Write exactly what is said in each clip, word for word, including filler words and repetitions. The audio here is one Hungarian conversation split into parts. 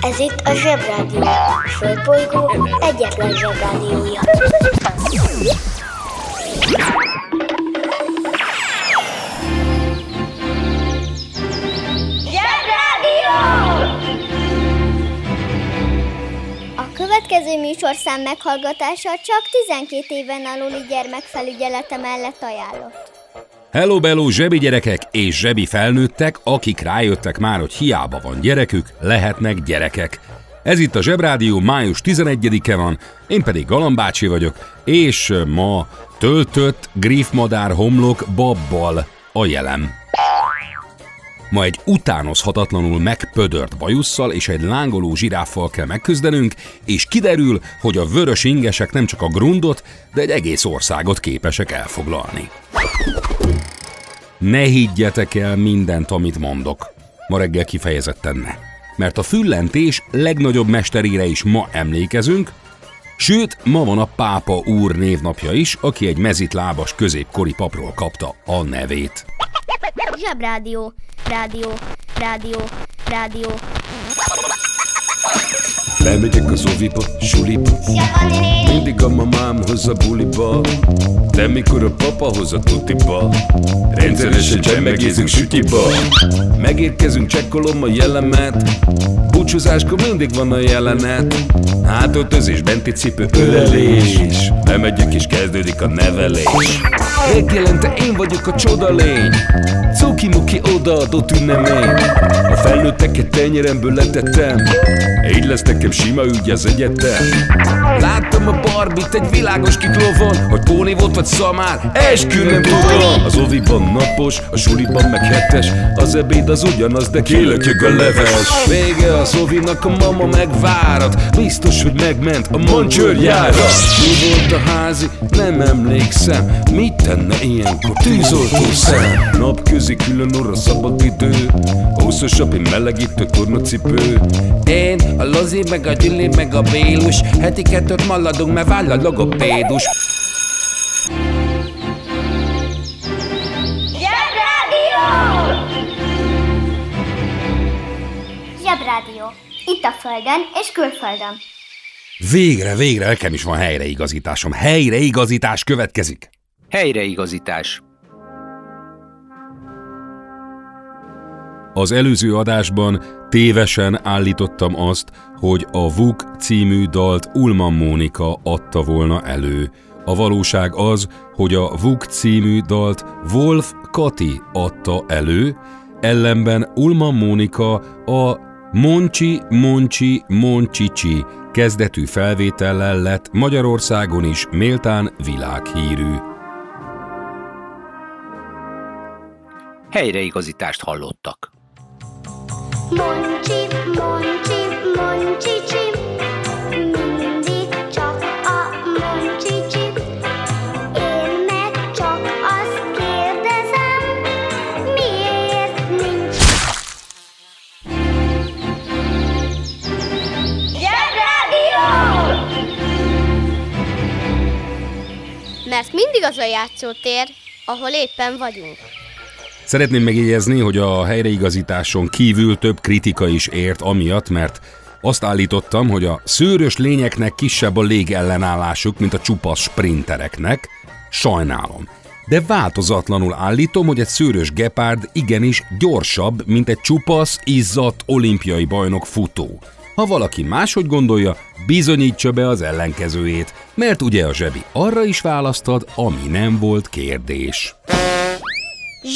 Ez itt a Zsebrádió, a Földbolygó egyetlen Zsebrádiója. Zsebrádió! A következő műsorszám meghallgatása csak tizenkét éven aluli gyermekfelügyelete mellett ajánlott. Hello bello zsebi gyerekek és zsebi felnőttek, akik rájöttek már, hogy hiába van gyerekük, lehetnek gyerekek. Ez itt a Zsebrádió, május tizenegyedike van, én pedig Galambácsi vagyok, és ma töltött griffmadár homlok babbal a jelem. Ma egy utánozhatatlanul megpödört bajusszal és egy lángoló zsiráffal kell megküzdenünk, és kiderül, hogy a vörös ingesek nem csak a grundot, de egy egész országot képesek elfoglalni. Ne higgyetek el mindent, amit mondok. Ma reggel kifejezetten ne. Mert a füllentés legnagyobb mesterére is ma emlékezünk, sőt, ma van a pápa úr névnapja is, aki egy mezitlábas középkori papról kapta a nevét. Zsebrádió, rádió, rádió, rádió. Bemegyek az oviba, suliba, mindig a mamámhoz a buliba, de mikor a papahoz a tutiba, rendszeresen csemmegézünk sütiba. Megérkezünk, csekkolom a jellemet, búcsúzáskor mindig van a jelenet. Hátortözés, benti cipő, ölelés, bemegyek és kezdődik a nevelés. Megjelente én vagyok a csoda lény, cuki-muki odaadott ünnemény. A felnőtteket tenyeremből letettem, így lesz nekem sima ügy az egyetem. Láttam a Barbit egy világos kiklovon, hogy Póni volt vagy Szamár, esküll nem tudom. Az oviban napos, a suliban meg hetes, az ebéd az ugyanaz, de kéletjeg a leves. Vége az ovinak, a mama megvárat, biztos, hogy megment a mancsőrjára. Mi volt a házi? Nem emlékszem, mit tenne ilyenkor tűzoltó szem? Napközi külön orra szabad idő, húszosabb, én melegítő tornacipő. Én, a Lozi, meg a Gyüli, meg a Bélus, heti kettőt maladunk, mert váll a logopédus. Zsebrádió! Zsebrádió. Itt a földön és külföldön. Végre, végre, nekem is van helyreigazításom. Helyreigazítás következik. Helyreigazítás. Az előző adásban tévesen állítottam azt, hogy a Vuk című dalt Ullmann Mónika adta volna elő. A valóság az, hogy a Vuk című dalt Wolf Kati adta elő, ellenben Ullmann Mónika a Moncsi, Moncsi, Moncsicsi kezdetű felvétellel lett Magyarországon is méltán világhírű. Helyreigazítást hallottak. Moncsi, Moncsi, Moncsicsi, mindig csak a Moncsicsi. Én meg csak azt kérdezem, miért nincs. Zsebrádió! Mert mindig az a játszótér, ahol éppen vagyunk. Szeretném megjegyezni, hogy a helyreigazításon kívül több kritika is ért amiatt, mert azt állítottam, hogy a szőrös lényeknek kisebb a légellenállásuk, mint a csupasz sprintereknek. Sajnálom. De változatlanul állítom, hogy egy szőrös gepárd igenis gyorsabb, mint egy csupasz, izzadt olimpiai bajnok futó. Ha valaki máshogy gondolja, bizonyítsa be az ellenkezőjét, mert ugye a zsebi arra is választad, ami nem volt kérdés.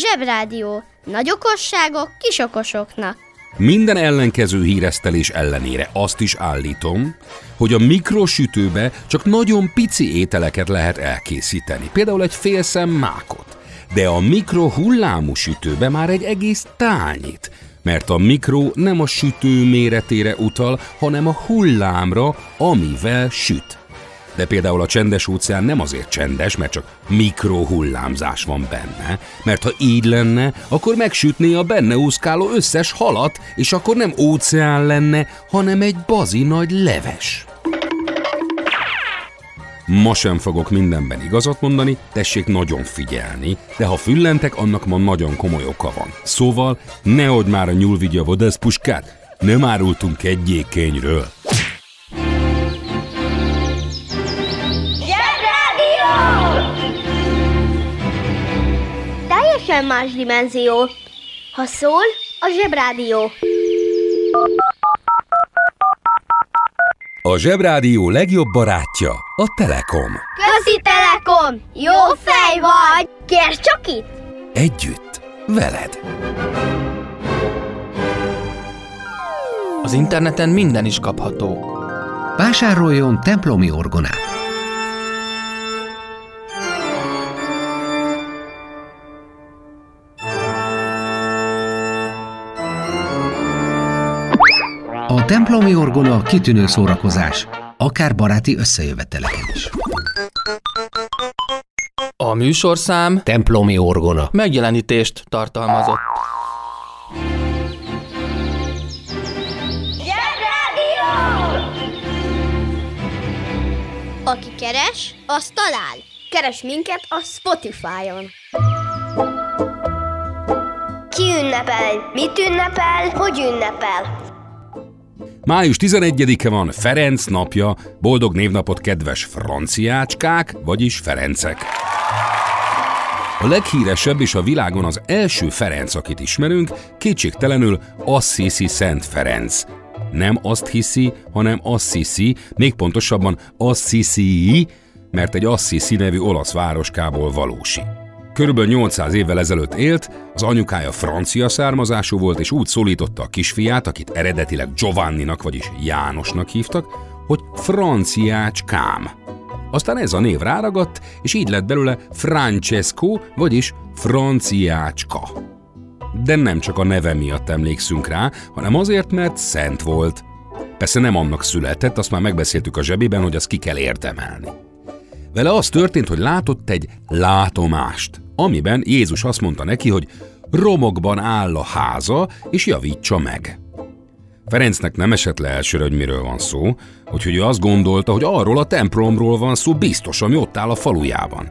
Zsebrádió. Nagy okosságok kis okosoknak. Minden ellenkező híresztelés ellenére azt is állítom, hogy a mikrosütőbe csak nagyon pici ételeket lehet elkészíteni, például egy félszem mákot, de a mikrohullámú sütőbe már egy egész tányit, mert a mikro nem a sütő méretére utal, hanem a hullámra, amivel süt. De például a csendes óceán nem azért csendes, mert csak mikrohullámzás van benne, mert ha így lenne, akkor megsütné a benne úszkáló összes halat, és akkor nem óceán lenne, hanem egy bazi nagy leves. Ma sem fogok mindenben igazat mondani, tessék nagyon figyelni, de ha füllentek, annak ma nagyon komoly oka van. Szóval nehogy már a nyúlvigya vadászpuskát, nem árultunk egy jégkényről. Zsebrádió! Teljesen más dimenzió. Ha szól, a Zsebrádió. A Zsebrádió legjobb barátja a Telekom. Köszi Telekom! Jó fej vagy! Kérd csak itt! Együtt, veled! Az interneten minden is kapható. Vásároljon templomi orgonát! A templomi orgona kitűnő szórakozás, akár baráti összejöveteleken is. A műsorszám templomi orgona megjelenítést tartalmazott. Zsebrádió! Aki keres, az talál. Keres minket a Spotify-on. Ki ünnepel? Mit ünnepel? Hogy ünnepel? május tizenegyedike van, Ferenc napja. Boldog névnapot, kedves franciácskák, vagyis Ferencek! A leghíresebb és a világon az első Ferenc, akit ismerünk, kétségtelenül Assisi Szent Ferenc. Nem azt hiszi, hanem Assisi, még pontosabban Assisi, mert egy Assisi nevű olasz városkából valósi. Körülbelül nyolcszáz évvel ezelőtt élt, az anyukája francia származású volt, és úgy szólította a kisfiát, akit eredetileg Giovanninak, vagyis Jánosnak hívtak, hogy franciácskám. Aztán ez a név ráragadt, és így lett belőle Francesco, vagyis franciácska. De nem csak a neve miatt emlékszünk rá, hanem azért, mert szent volt. Persze nem annak született, azt már megbeszéltük a zsebében, hogy azt ki kell érdemelni. Vele az történt, hogy látott egy látomást, amiben Jézus azt mondta neki, hogy romokban áll a háza, és javítsa meg. Ferencnek nem esett le elsőre, hogy miről van szó, úgyhogy ő azt gondolta, hogy arról a templomról van szó, biztos, ami ott áll a falujában.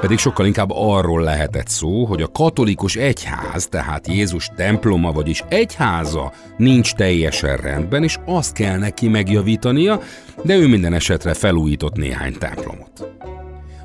Pedig sokkal inkább arról lehetett szó, hogy a katolikus egyház, tehát Jézus temploma, vagyis egyháza nincs teljesen rendben, és azt kell neki megjavítania, de ő minden esetre felújított néhány templomot.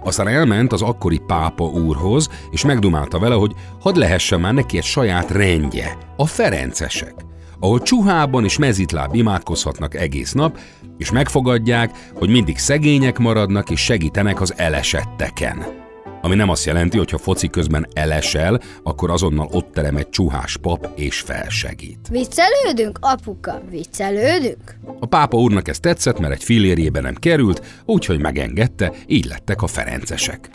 Aztán elment az akkori pápa úrhoz, és megdumálta vele, hogy hadd lehessen már neki egy saját rendje, a ferencesek, ahol csuhában és mezitláb imádkozhatnak egész nap, és megfogadják, hogy mindig szegények maradnak és segítenek az elesetteken. Ami nem azt jelenti, hogy ha foci közben elesel, akkor azonnal ott terem egy csuhás pap és felsegít. Viccelődünk, apuka, viccelődünk? A pápa úrnak ez tetszett, mert egy fillérjébe nem került, úgyhogy megengedte, így lettek a ferencesek.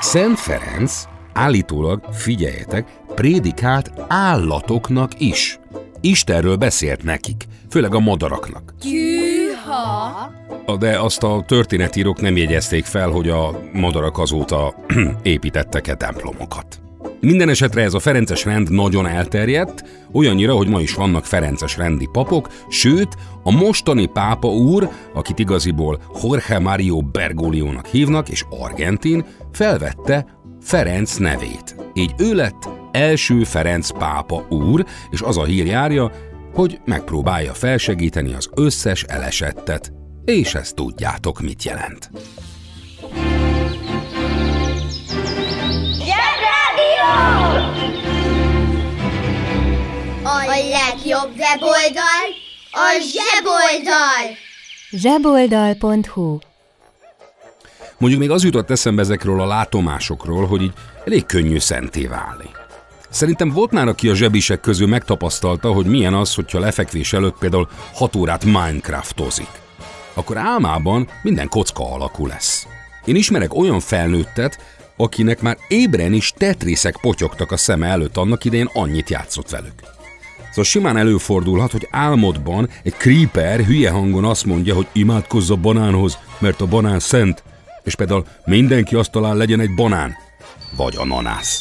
Szent Ferenc állítólag, figyeljetek, prédikált állatoknak is. Istenről beszélt nekik, főleg a madaraknak. Gyűha! De azt a történetírók nem jegyezték fel, hogy a madarak azóta építettek-e templomokat. Minden esetre ez a ferences rend nagyon elterjedt, olyannyira, hogy ma is vannak ferences rendi papok, sőt, a mostani pápa úr, akit igaziból Jorge Mario Bergoglio-nak hívnak, és argentin, felvette Ferenc nevét. Így ő lett első Ferenc pápa úr, és az a hír járja, hogy megpróbálja felsegíteni az összes elesettet. És ezt tudjátok, mit jelent. Zsebrádió! A legjobb weboldal a Zseboldal! Zseboldal.hu. Mondjuk még az jutott eszembe ezekről a látomásokról, hogy így elég könnyű szentté válni. Szerintem volt már, aki a zsebisek közül megtapasztalta, hogy milyen az, hogyha lefekvés előtt például hat órát Minecraftozik. Akkor álmában minden kocka alakú lesz. Én ismerek olyan felnőttet, akinek már ébren is tetriszek potyogtak a szeme előtt, annak idején annyit játszott velük. Szóval simán előfordulhat, hogy álmodban egy creeper hülye hangon azt mondja, hogy imádkozz a banánhoz, mert a banán szent, és például mindenki asztalán legyen egy banán, vagy ananász.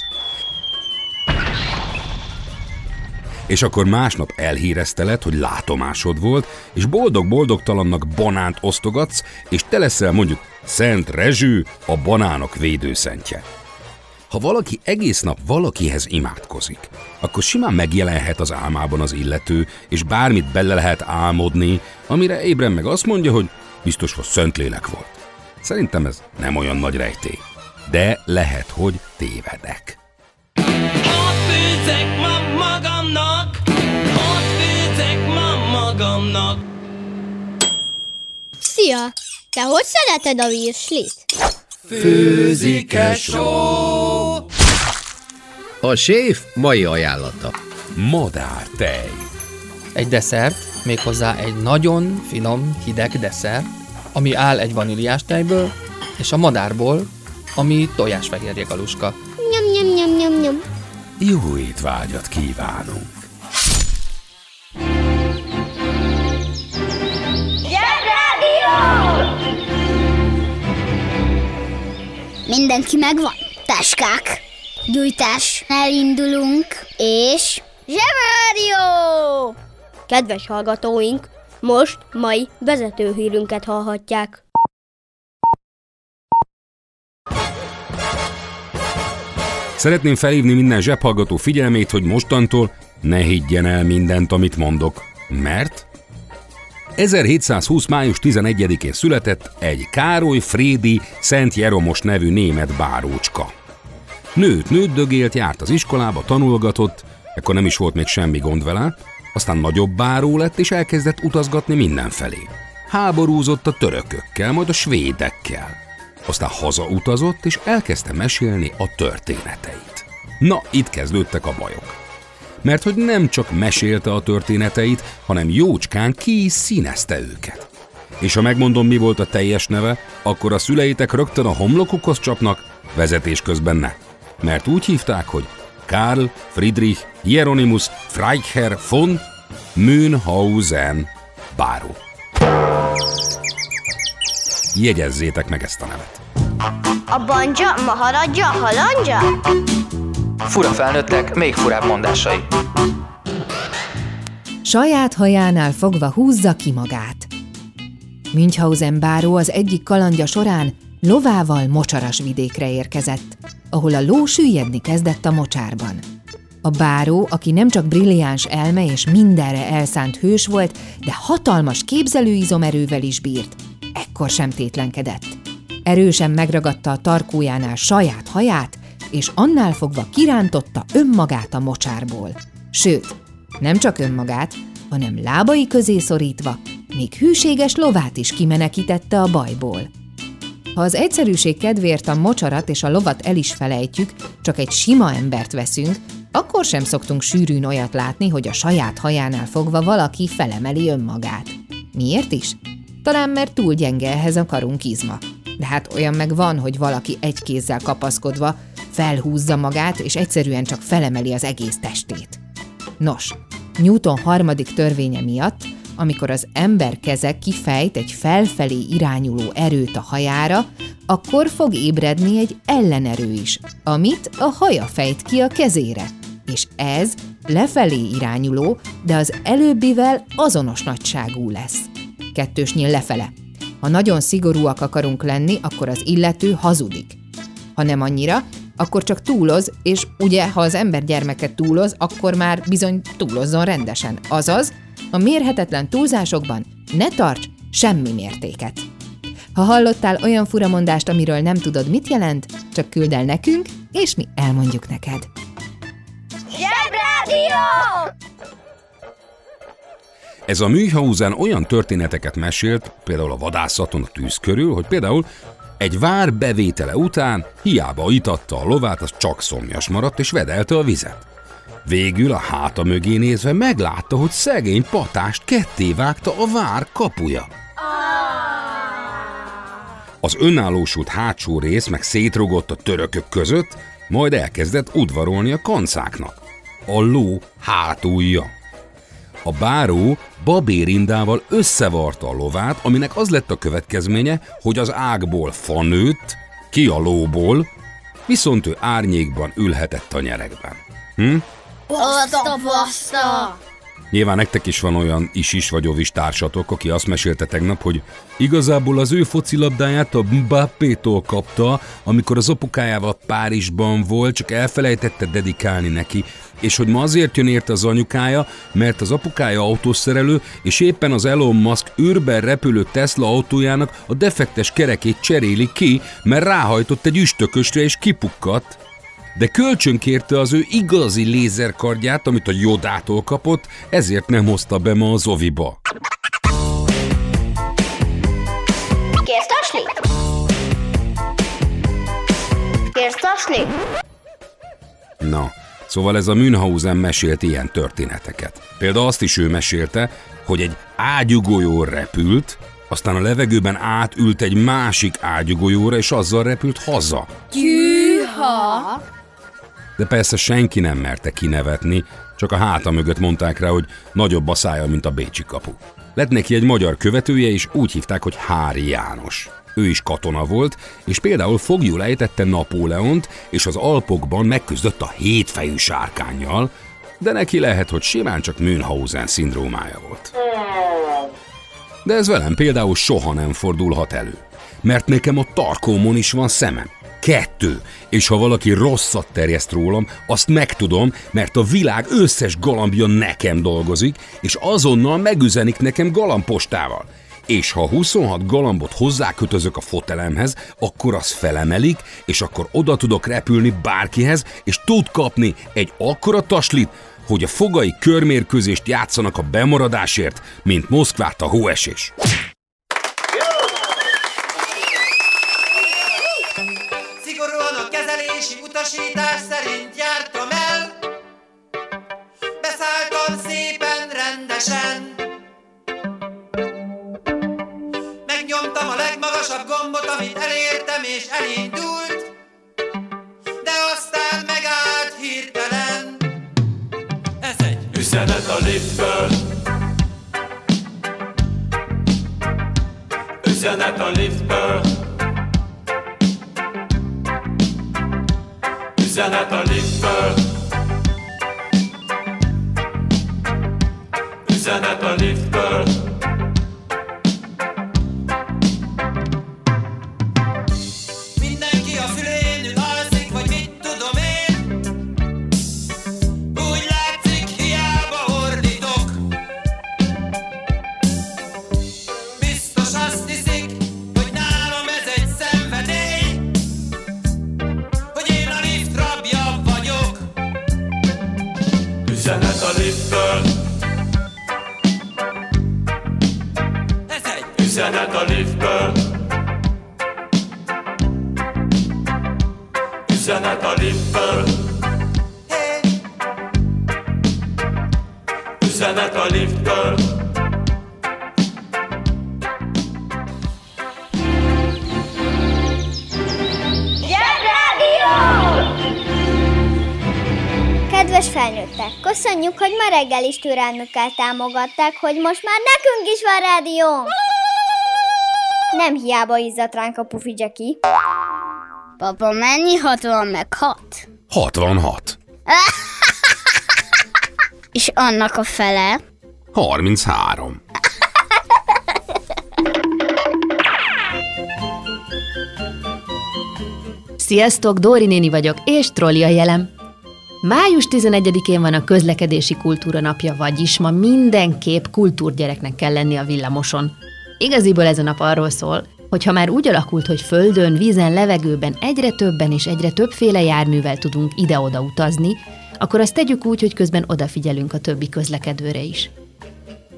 És akkor másnap elhíreszteled, hogy látomásod volt, és boldog-boldogtalannak banánt osztogatsz, és te leszel mondjuk Szent Rezső, a banánok védőszentje. Ha valaki egész nap valakihez imádkozik, akkor simán megjelenhet az álmában az illető, és bármit bele lehet álmodni, amire ébren meg azt mondja, hogy biztos, hogy Szentlélek volt. Szerintem ez nem olyan nagy rejtély. De lehet, hogy tévedek. Ott fűzek ma magamnak, ott fűzek ma magamnak. Szia! Te hogy szereted a virslit? Főzike show! A séf mai ajánlata. Madártej. Egy desszert, méghozzá egy nagyon finom, hideg desszert, ami áll egy vaníliás tejből és a madárból, ami tojásfehérje galuska. Nyam, nyam, nyam, nyam, nyam. Jó étvágyat kívánunk! Zsebrádió! Mindenki megvan? Táskák, gyújtás, elindulunk, és... Zsebrádió! Kedves hallgatóink, most mai vezetőhírünket hallhatják. Szeretném felhívni minden zsebhallgató figyelmét, hogy mostantól ne higgyen el mindent, amit mondok. Mert ezerhétszázhúsz. május tizenegyedikén született egy Karl Friedrich Szent Hieronymus nevű német bárócska. Nőt nőt dögélt, járt az iskolába, tanulgatott, ekkor nem is volt még semmi gond vele, aztán nagyobb báró lett és elkezdett utazgatni mindenfelé. Háborúzott a törökökkel, majd a svédekkel. Aztán hazautazott, és elkezdte mesélni a történeteit. Na, itt kezdődtek a bajok. Mert hogy nem csak mesélte a történeteit, hanem jócskán ki is színezte őket. És ha megmondom, mi volt a teljes neve, akkor a szüleitek rögtön a homlokukhoz csapnak, vezetés közben ne. Mert úgy hívták, hogy Karl Friedrich Hieronymus Freiherr von Münchhausen báró. Jegyezzétek meg ezt a nevet. A banja, maharadja, halandja? Fura felnőttek, még furább mondásai. Saját hajánál fogva húzza ki magát. Münchhausen báró az egyik kalandja során lovával mocsaras vidékre érkezett, ahol a ló süllyedni kezdett a mocsárban. A báró, aki nem csak brilliáns elme és mindenre elszánt hős volt, de hatalmas képzelőizomerővel is bírt, ekkor sem tétlenkedett. Erősen megragadta a tarkójánál saját haját, és annál fogva kirántotta önmagát a mocsárból. Sőt, nem csak önmagát, hanem lábai közé szorítva, még hűséges lovát is kimenekítette a bajból. Ha az egyszerűség kedvéért a mocsarat és a lovat el is felejtjük, csak egy sima embert veszünk, akkor sem szoktunk sűrűn olyat látni, hogy a saját hajánál fogva valaki felemeli önmagát. Miért is? Talán mert túl gyenge ehhez a karunk izma. De hát olyan meg van, hogy valaki egy kézzel kapaszkodva felhúzza magát, és egyszerűen csak felemeli az egész testét. Nos, Newton harmadik törvénye miatt, amikor az ember keze kifejt egy felfelé irányuló erőt a hajára, akkor fog ébredni egy ellenerő is, amit a haja fejt ki a kezére. És ez lefelé irányuló, de az előbbivel azonos nagyságú lesz. Kettős nyíl lefele. Ha nagyon szigorúak akarunk lenni, akkor az illető hazudik. Ha nem annyira, akkor csak túloz, és ugye, ha az ember gyermeke túloz, akkor már bizony túlozzon rendesen. Azaz, a mérhetetlen túlzásokban ne tarts semmi mértéket. Ha hallottál olyan furamondást, amiről nem tudod, mit jelent, csak küld el nekünk, és mi elmondjuk neked. Zsebrádió! Ez a Münchhausen olyan történeteket mesélt, például a vadászaton a tűz körül, hogy például egy vár bevétele után hiába itatta a lovát, az csak szomjas maradt és vedelte a vizet. Végül a háta mögé nézve meglátta, hogy szegény patást ketté vágta a vár kapuja. Az önállósult hátsó rész meg szétrugott a törökök között, majd elkezdett udvarolni a kancáknak. A ló hátulja. A báró babérindával összevarta a lovát, aminek az lett a következménye, hogy az ágból fa nőtt, ki a lóból, viszont ő árnyékban ülhetett a nyeregben. Hm? Baszta, baszta! Nyilván nektek is van olyan is-is vagy ovis társatok, aki azt mesélte tegnap, hogy igazából az ő focilabdáját a Mbappétól kapta, amikor az apukájával Párizsban volt, csak elfelejtette dedikálni neki, és hogy ma azért jön érte az anyukája, mert az apukája autószerelő, és éppen az Elon Musk űrben repülő Tesla autójának a defektes kerekét cseréli ki, mert ráhajtott egy üstökösre és kipukkadt. De kölcsönkérte az ő igazi lézerkardját, amit a Jodától kapott, ezért nem hozta be ma az oviba. Kérsz tasni? Kérsz tasni? Na, szóval ez a Münchhausen mesélt ilyen történeteket. Például azt is ő mesélte, hogy egy ágyugójón repült, aztán a levegőben átült egy másik ágyugójóra, és azzal repült haza. Gyűha! De persze senki nem merte kinevetni, csak a háta mögött mondták rá, hogy nagyobb a szája, mint a bécsi kapu. Lett neki egy magyar követője, és úgy hívták, hogy Hári János. Ő is katona volt, és például foglyul ejtette Napóleont, és az Alpokban megküzdött a hétfejű sárkánnyal, de neki lehet, hogy simán csak Münchhausen szindrómája volt. De ez velem például soha nem fordulhat elő, mert nekem a tarkómon is van szemem. Kettő. És ha valaki rosszat terjeszt rólam, azt megtudom, mert a világ összes galambja nekem dolgozik, és azonnal megüzenik nekem galambpostával. És ha huszonhat galambot hozzákötözök a fotelemhez, akkor az felemelik, és akkor oda tudok repülni bárkihez, és tud kapni egy akkora taslit, hogy a fogai körmérkőzést játszanak a bemaradásért, mint Moszkvát a hóesés. Szigorúan a kezelési utasítás szerint jártam el, beszálltam szépen rendesen. Megnyomtam a legmagasabb gombot, amit elértem, és elindult, de aztán megállt hirtelen. Üzenet a liftből, üzenet a liftből, üzenet a liftből, üzenet a liftből. Mindenki a fülén ül, alszik, vagy mit tudom én? Úgy üzenet a liftből, üzenet a liftből, üzenet a liftből. Zsebrádió! Kedves felnőttek, köszönjük, hogy ma reggel is türelmükkel támogatták, hogy most már nekünk is van rádió! Nem hiába izzadt ránk a pufi Jackie. Papa, mennyi hatvan meg hat? hatvanhat. És annak a fele? harminchárom. Sziasztok, Dóri néni vagyok, és trolli a jelem. május tizenegyedikén van a közlekedési kultúra napja, vagyis ma mindenképp kultúrgyereknek kell lenni a villamoson. Igaziból ez a nap arról szól, hogy ha már úgy alakult, hogy földön, vízen, levegőben egyre többen és egyre többféle járművel tudunk ide-oda utazni, akkor azt tegyük úgy, hogy közben odafigyelünk a többi közlekedőre is.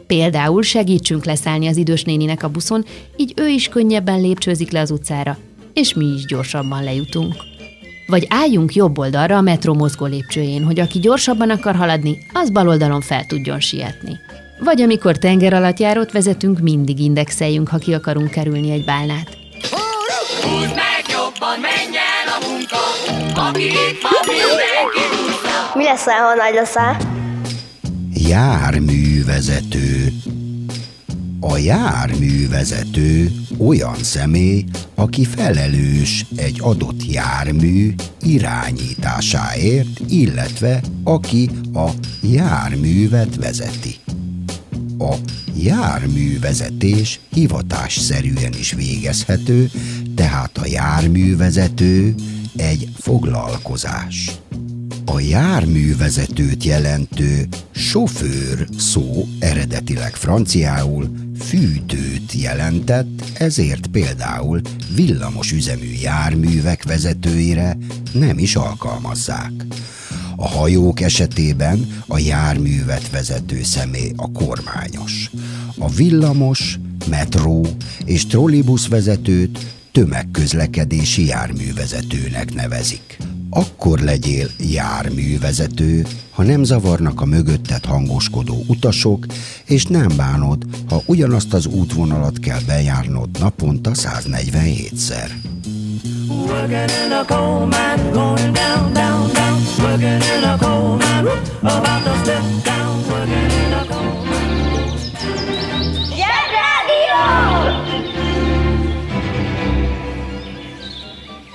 Például segítsünk leszállni az idős néninek a buszon, így ő is könnyebben lépcsőzik le az utcára, és mi is gyorsabban lejutunk. Vagy álljunk jobb oldalra a metró mozgó lépcsőjén, hogy aki gyorsabban akar haladni, az bal oldalon fel tudjon sietni. Vagy amikor tengeralattjárót vezetünk, mindig indexeljünk, ha ki akarunk kerülni egy bálnát. Húzd meg jobban, menj el a munka, aki itt van, mindenki tudja. Mi leszel, ha nagy leszel? Járművezető. A járművezető olyan személy, aki felelős egy adott jármű irányításáért, illetve aki a járművet vezeti. A járművezetés hivatásszerűen is végezhető, tehát a járművezető egy foglalkozás. A járművezetőt jelentő sofőr szó eredetileg franciául fűtőt jelentett, ezért például villamosüzemű járművek vezetőire nem is alkalmazzák. A hajók esetében a járművet vezető személy a kormányos. A villamos, metró és trollibusz vezetőt tömegközlekedési járművezetőnek nevezik. Akkor legyél járművezető, ha nem zavarnak a mögötted hangoskodó utasok, és nem bánod, ha ugyanazt az útvonalat kell bejárnod naponta száznegyvenhétszer.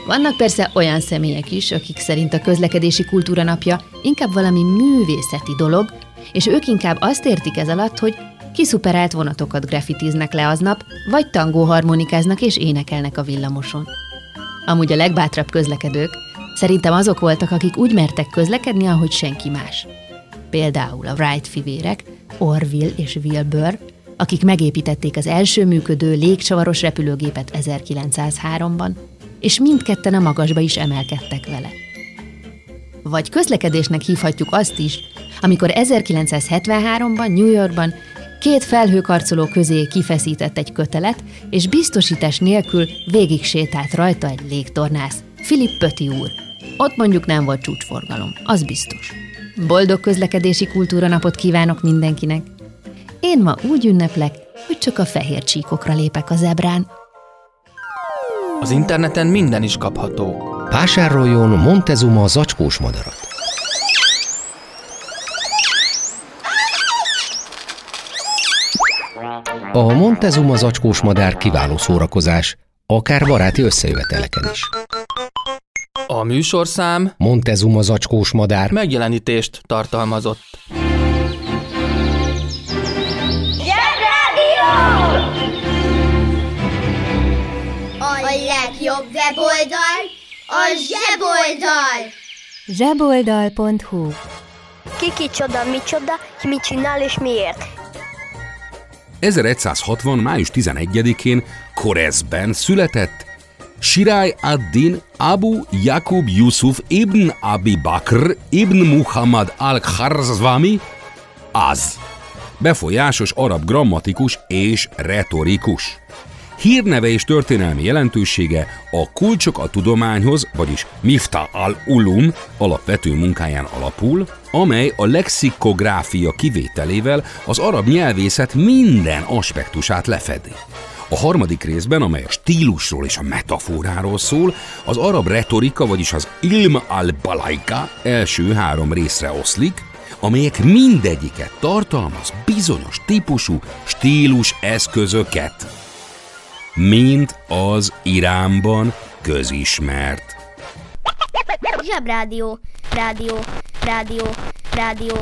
Vannak persze olyan személyek is, akik szerint a közlekedési kultúra napja inkább valami művészeti dolog, és ők inkább azt értik ez alatt, hogy kiszuperált vonatokat graffitiznek le aznap, vagy tangóharmonikáznak és énekelnek a villamoson. Amúgy a legbátrabb közlekedők szerintem azok voltak, akik úgy mertek közlekedni, ahogy senki más. Például a Wright fivérek, Orville és Wilbur, akik megépítették az első működő légcsavaros repülőgépet ezerkilencszázháromban, és mindketten a magasba is emelkedtek vele. Vagy közlekedésnek hívhatjuk azt is, amikor ezerkilencszázhetvenháromban New Yorkban két felhőkarcoló közé kifeszített egy kötelet, és biztosítás nélkül végig sétált rajta egy légtornász, Philipp Pöti úr. Ott mondjuk nem volt csúcsforgalom, az biztos. Boldog közlekedési kultúranapot kívánok mindenkinek! Én ma úgy ünneplek, hogy csak a fehér csíkokra lépek a zebrán. Az interneten minden is kapható. Vásároljon Montezuma zacskós madarat. A Montezuma zacskós madár kiváló szórakozás, akár baráti összejöveteleken is. A műsorszám Montezuma zacskós madár megjelenítést tartalmazott. Legjobb weboldal a Zseboldal! Zseboldal.hu Ki kicsoda, micsoda, ki mit csinál és miért? ezeregyszázhatvan. május tizenegyedikén Koreszben született Sirály ad-Din Abu Jakub Yusuf ibn Abi Bakr ibn Muhammad al-Kharzvami az befolyásos arab grammatikus és retorikus. Hírneve és történelmi jelentősége a Kulcsok a tudományhoz, vagyis Miftah al-Ulum alapvető munkáján alapul, amely a lexikográfia kivételével az arab nyelvészet minden aspektusát lefedi. A harmadik részben, amely a stílusról és a metaforáról szól, az arab retorika, vagyis az Ilm al-Balaika első három részre oszlik, amelyek mindegyiket tartalmaz bizonyos típusú stílus eszközöket, mint az Iránban közismert. Zsebrádió, rádió, rádió, rádió.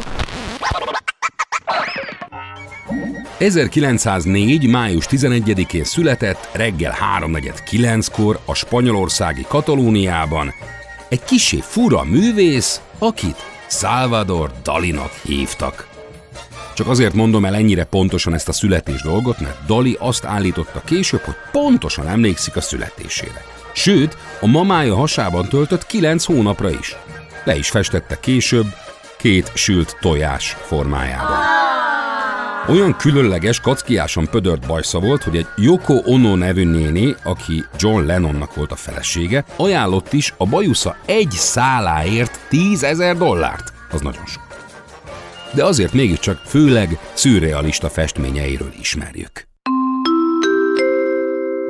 ezerkilencszáznégy. május tizenegyedikén született reggel három negyvenkilenckor a spanyolországi Katalóniában egy kissé fura művész, akit Salvador Dalinak hívtak. Csak azért mondom el ennyire pontosan ezt a születés dolgot, mert Dali azt állította később, hogy pontosan emlékszik a születésére. Sőt, a mamája hasában töltött kilenc hónapra is. Le is festette később két sült tojás formájában. Olyan különleges, kackiásan pödört bajsza volt, hogy egy Yoko Ono nevű néni, aki John Lennonnak volt a felesége, ajánlott is a bajusza egy száláért tízezer dollárt. Az nagyon sok. De azért mégiscsak főleg szürrealista festményeiről ismerjük.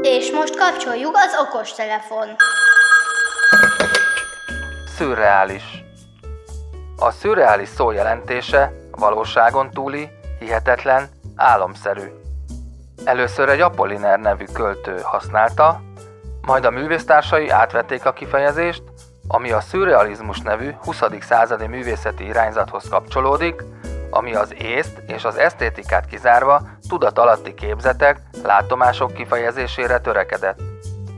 És most kapcsoljuk az okostelefon. Szürreális. A szürreális szó jelentése valóságon túli, hihetetlen, álomszerű. Először egy Apolliner nevű költő használta, majd a művésztársai átvették a kifejezést, ami a szürrealizmus nevű huszadik századi művészeti irányzathoz kapcsolódik, ami az észt és az esztétikát kizárva tudatalatti képzetek, látomások kifejezésére törekedett.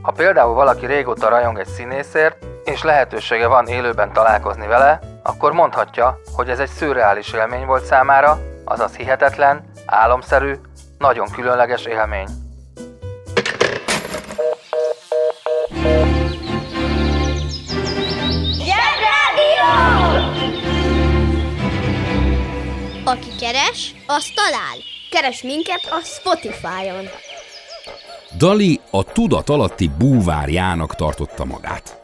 Ha például valaki régóta rajong egy színészért, és lehetősége van élőben találkozni vele, akkor mondhatja, hogy ez egy szürreális élmény volt számára, azaz hihetetlen, álomszerű, nagyon különleges élmény. Zsebrádió! Aki keres, az talál. Keres minket a Spotify-on. Dalí a tudat alatti búvárjának tartotta magát.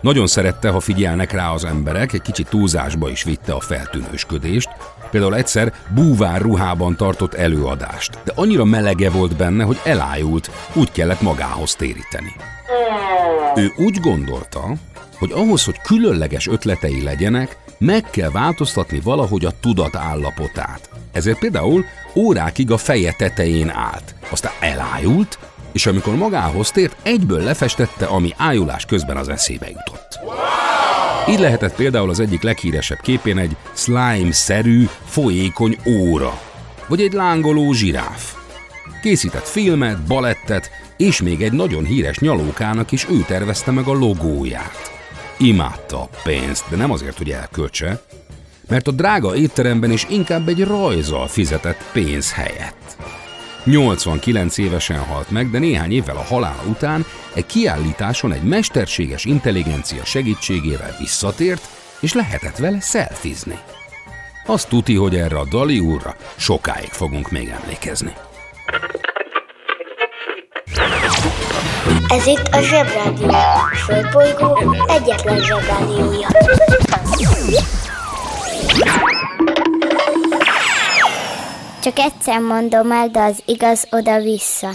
Nagyon szerette, ha figyelnek rá az emberek, egy kicsit túlzásba is vitte a feltűnősködést. Például egyszer búvár ruhában tartott előadást, de annyira melege volt benne, hogy elájult, úgy kellett magához téríteni. Ő úgy gondolta, hogy ahhoz, hogy különleges ötletei legyenek, meg kell változtatni valahogy a tudat állapotát. Ezért például órákig a feje tetején állt, aztán elájult, és amikor magához tért, egyből lefestette, ami ájulás közben az eszébe jutott. Így lehetett például az egyik leghíresebb képén egy slime-szerű, folyékony óra, vagy egy lángoló zsiráf. Készített filmet, balettet, és még egy nagyon híres nyalókának is ő tervezte meg a logóját. Imádta a pénzt, de nem azért, hogy elköltse, mert a drága étteremben is inkább egy rajzzal fizetett pénz helyett. nyolcvankilenc évesen halt meg, de néhány évvel a halála után egy kiállításon egy mesterséges intelligencia segítségével visszatért, és lehetett vele szelfizni. Azt tuti, hogy erre a Dalí úrra sokáig fogunk még emlékezni. Ez itt a Zsebrádió, a Földbolygó egyetlen zsebrádiója. Csak egyszer mondom el, de az igaz oda-vissza.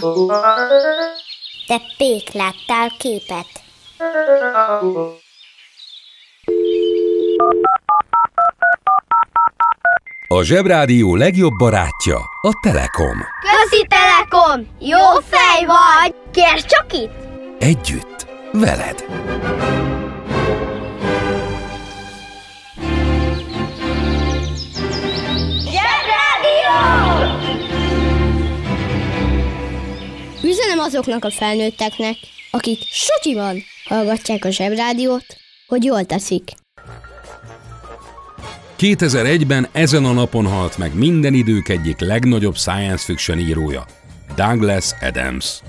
Te pék láttál képet. A Zsebrádió legjobb barátja a Telekom. Közi Telekom! Jó fej vagy! Kérd csak itt! Együtt, veled! Üzenem azoknak a felnőtteknek, akik sutyiban hallgatják a Zsebrádiót, hogy jól teszik. kétezer-egyben ezen a napon halt meg minden idők egyik legnagyobb science fiction írója, Douglas Adams.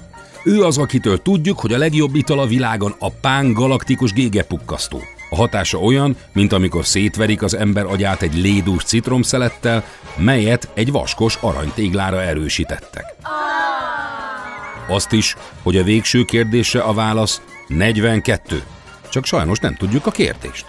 Ő az, akitől tudjuk, hogy a legjobb ital a világon a pángalaktikus gégepukkasztó. A hatása olyan, mint amikor szétverik az ember agyát egy lédús citromszelettel, melyet egy vaskos aranytéglára erősítettek. Azt is, hogy a végső kérdésre a válasz negyvenkettő. Csak sajnos nem tudjuk a kérdést.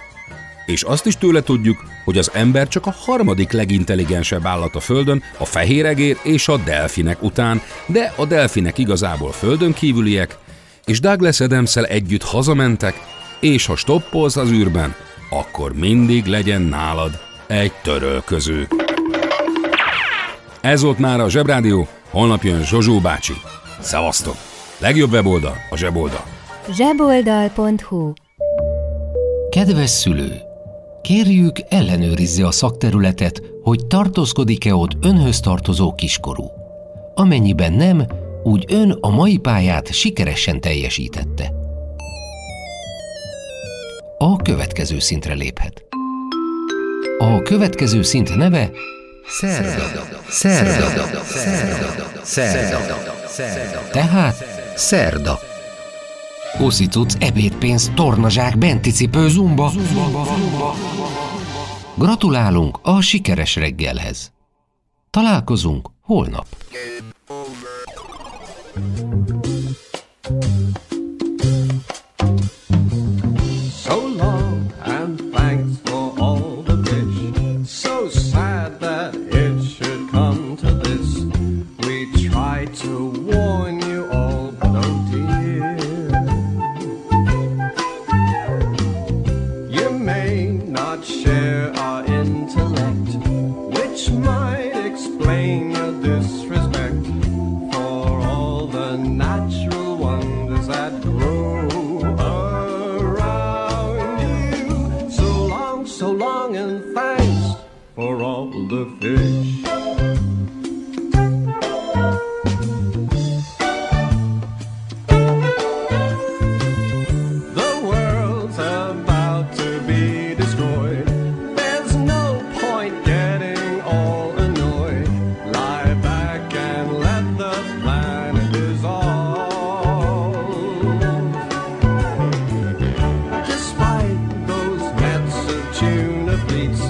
És azt is tőle tudjuk, hogy az ember csak a harmadik legintelligensebb állat a Földön, a fehéregér és a delfinek után, de a delfinek igazából földön kívüliek, és Douglas Adams-szel együtt hazamentek, és ha stoppolsz az űrben, akkor mindig legyen nálad egy törölköző. Ez volt már a Zsebrádió, holnap jön Zsozsó bácsi. Szevasztok! Legjobb weboldal a Zseboldal. Zseboldal pont hu. Kedves szülő! Kérjük, ellenőrizze a szakterületet, hogy tartózkodik-e ott önhöz tartozó kiskorú. Amennyiben nem, úgy ön a mai pályát sikeresen teljesítette. A következő szintre léphet. A következő szint neve Szerda, szerda, szerda, szerda. Tehát szerda. Oszicuc, ebédpénz, tornazsák, benti cipő, zumba. Zumba, zumba. Gratulálunk a sikeres reggelhez. Találkozunk holnap. Intellect, which might explain your disrespect for price for all the fish. The world's about to be destroyed. There's no point getting all annoyed. Lie back and let the planet dissolve. Despite those nets of tuna fleets.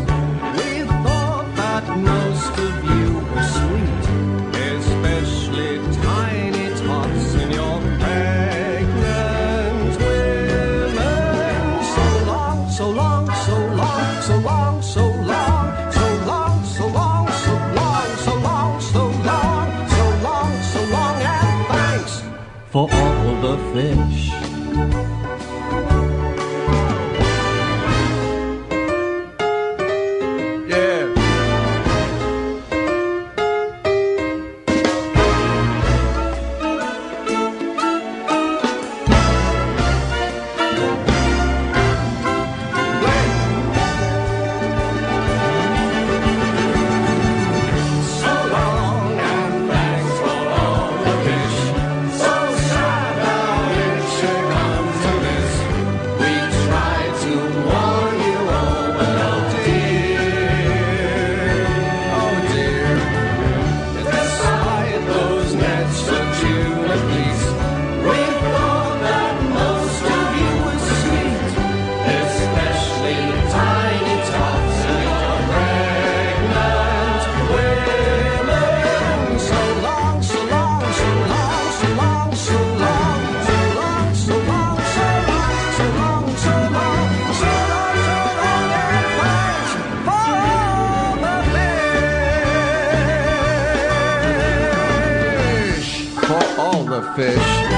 For all the fish. Yeah. Fish.